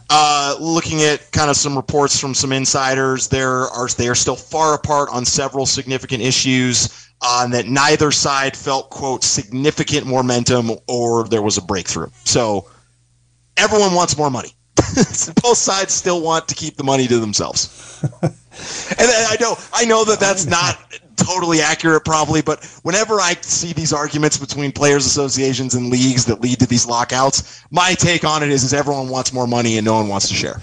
looking at kind of some reports from some insiders, they are still far apart on several significant issues on that neither side felt, quote, significant momentum or there was a breakthrough. So everyone wants more money. Both sides still want to keep the money to themselves. And I know that's not totally accurate probably, but whenever I see these arguments between players associations and leagues that lead to these lockouts, my take on it is everyone wants more money and no one wants to share.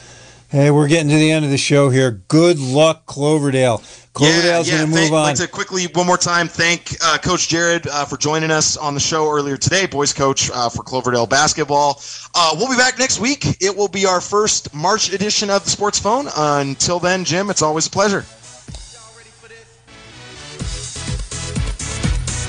Hey, we're getting to the end of the show here. Good luck, Cloverdale. Cloverdale's going to move on. I'd like to quickly, one more time, thank Coach Jared for joining us on the show earlier today, boys coach for Cloverdale basketball. We'll be back next week. It will be our first March edition of the Sports Phone. Until then, Jim, it's always a pleasure. Y'all ready for this?